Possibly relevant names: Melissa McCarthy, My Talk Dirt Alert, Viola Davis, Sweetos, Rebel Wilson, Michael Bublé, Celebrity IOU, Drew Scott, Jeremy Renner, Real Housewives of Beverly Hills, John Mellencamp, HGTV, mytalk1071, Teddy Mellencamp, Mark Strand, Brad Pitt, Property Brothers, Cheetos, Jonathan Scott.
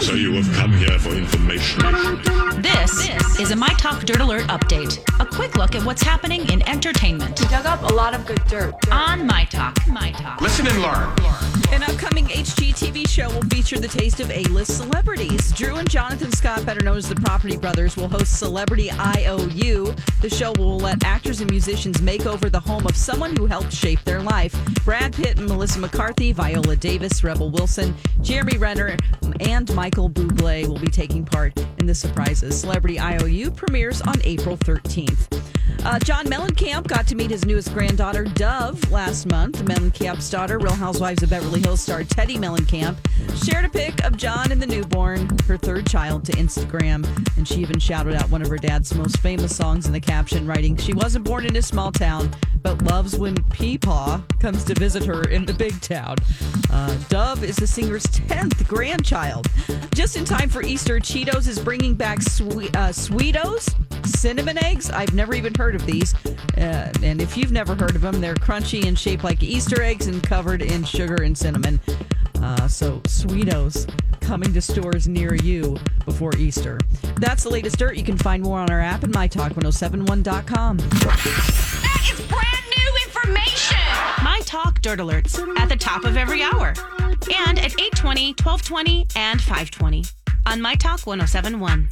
So you have come here for information. This is a My Talk Dirt Alert update. A quick look at what's happening in entertainment. We dug up a lot of good dirt. On My Talk. My Talk. Listen and learn. An upcoming HGTV show will feature the taste of A-list celebrities. Drew and Jonathan Scott, better known as the Property Brothers, will host Celebrity IOU. The show will let actors and musicians make over the home of someone who helped shape their life. Brad Pitt and Melissa McCarthy, Viola Davis, Rebel Wilson, Jeremy Renner, and Michael Bublé will be taking part in the surprises. Celebrity IOU premieres on April 13th. John Mellencamp got to meet his newest granddaughter, Dove, last month. Mellencamp's daughter, Real Housewives of Beverly Hills star Teddy Mellencamp, shared a pic of John and the newborn, her third child, to Instagram. And she even shouted out one of her dad's most famous songs in the caption, writing, "She wasn't born in a small town, but loves when Peepaw comes to visit her in the big town." Dove is the singer's 10th grandchild. Just in time for Easter, Cheetos is bringing back Sweetos cinnamon eggs. I've never even heard of these. And if you've never heard of them, they're crunchy and shaped like Easter eggs and covered in sugar and cinnamon. So Sweetos coming to stores near you before Easter. That's the latest dirt. You can find more on our app and mytalk1071.com. It's brand new information. My Talk Dirt Alerts at the top of every hour and at 8:20, 12:20, and 5:20 on My Talk 1071.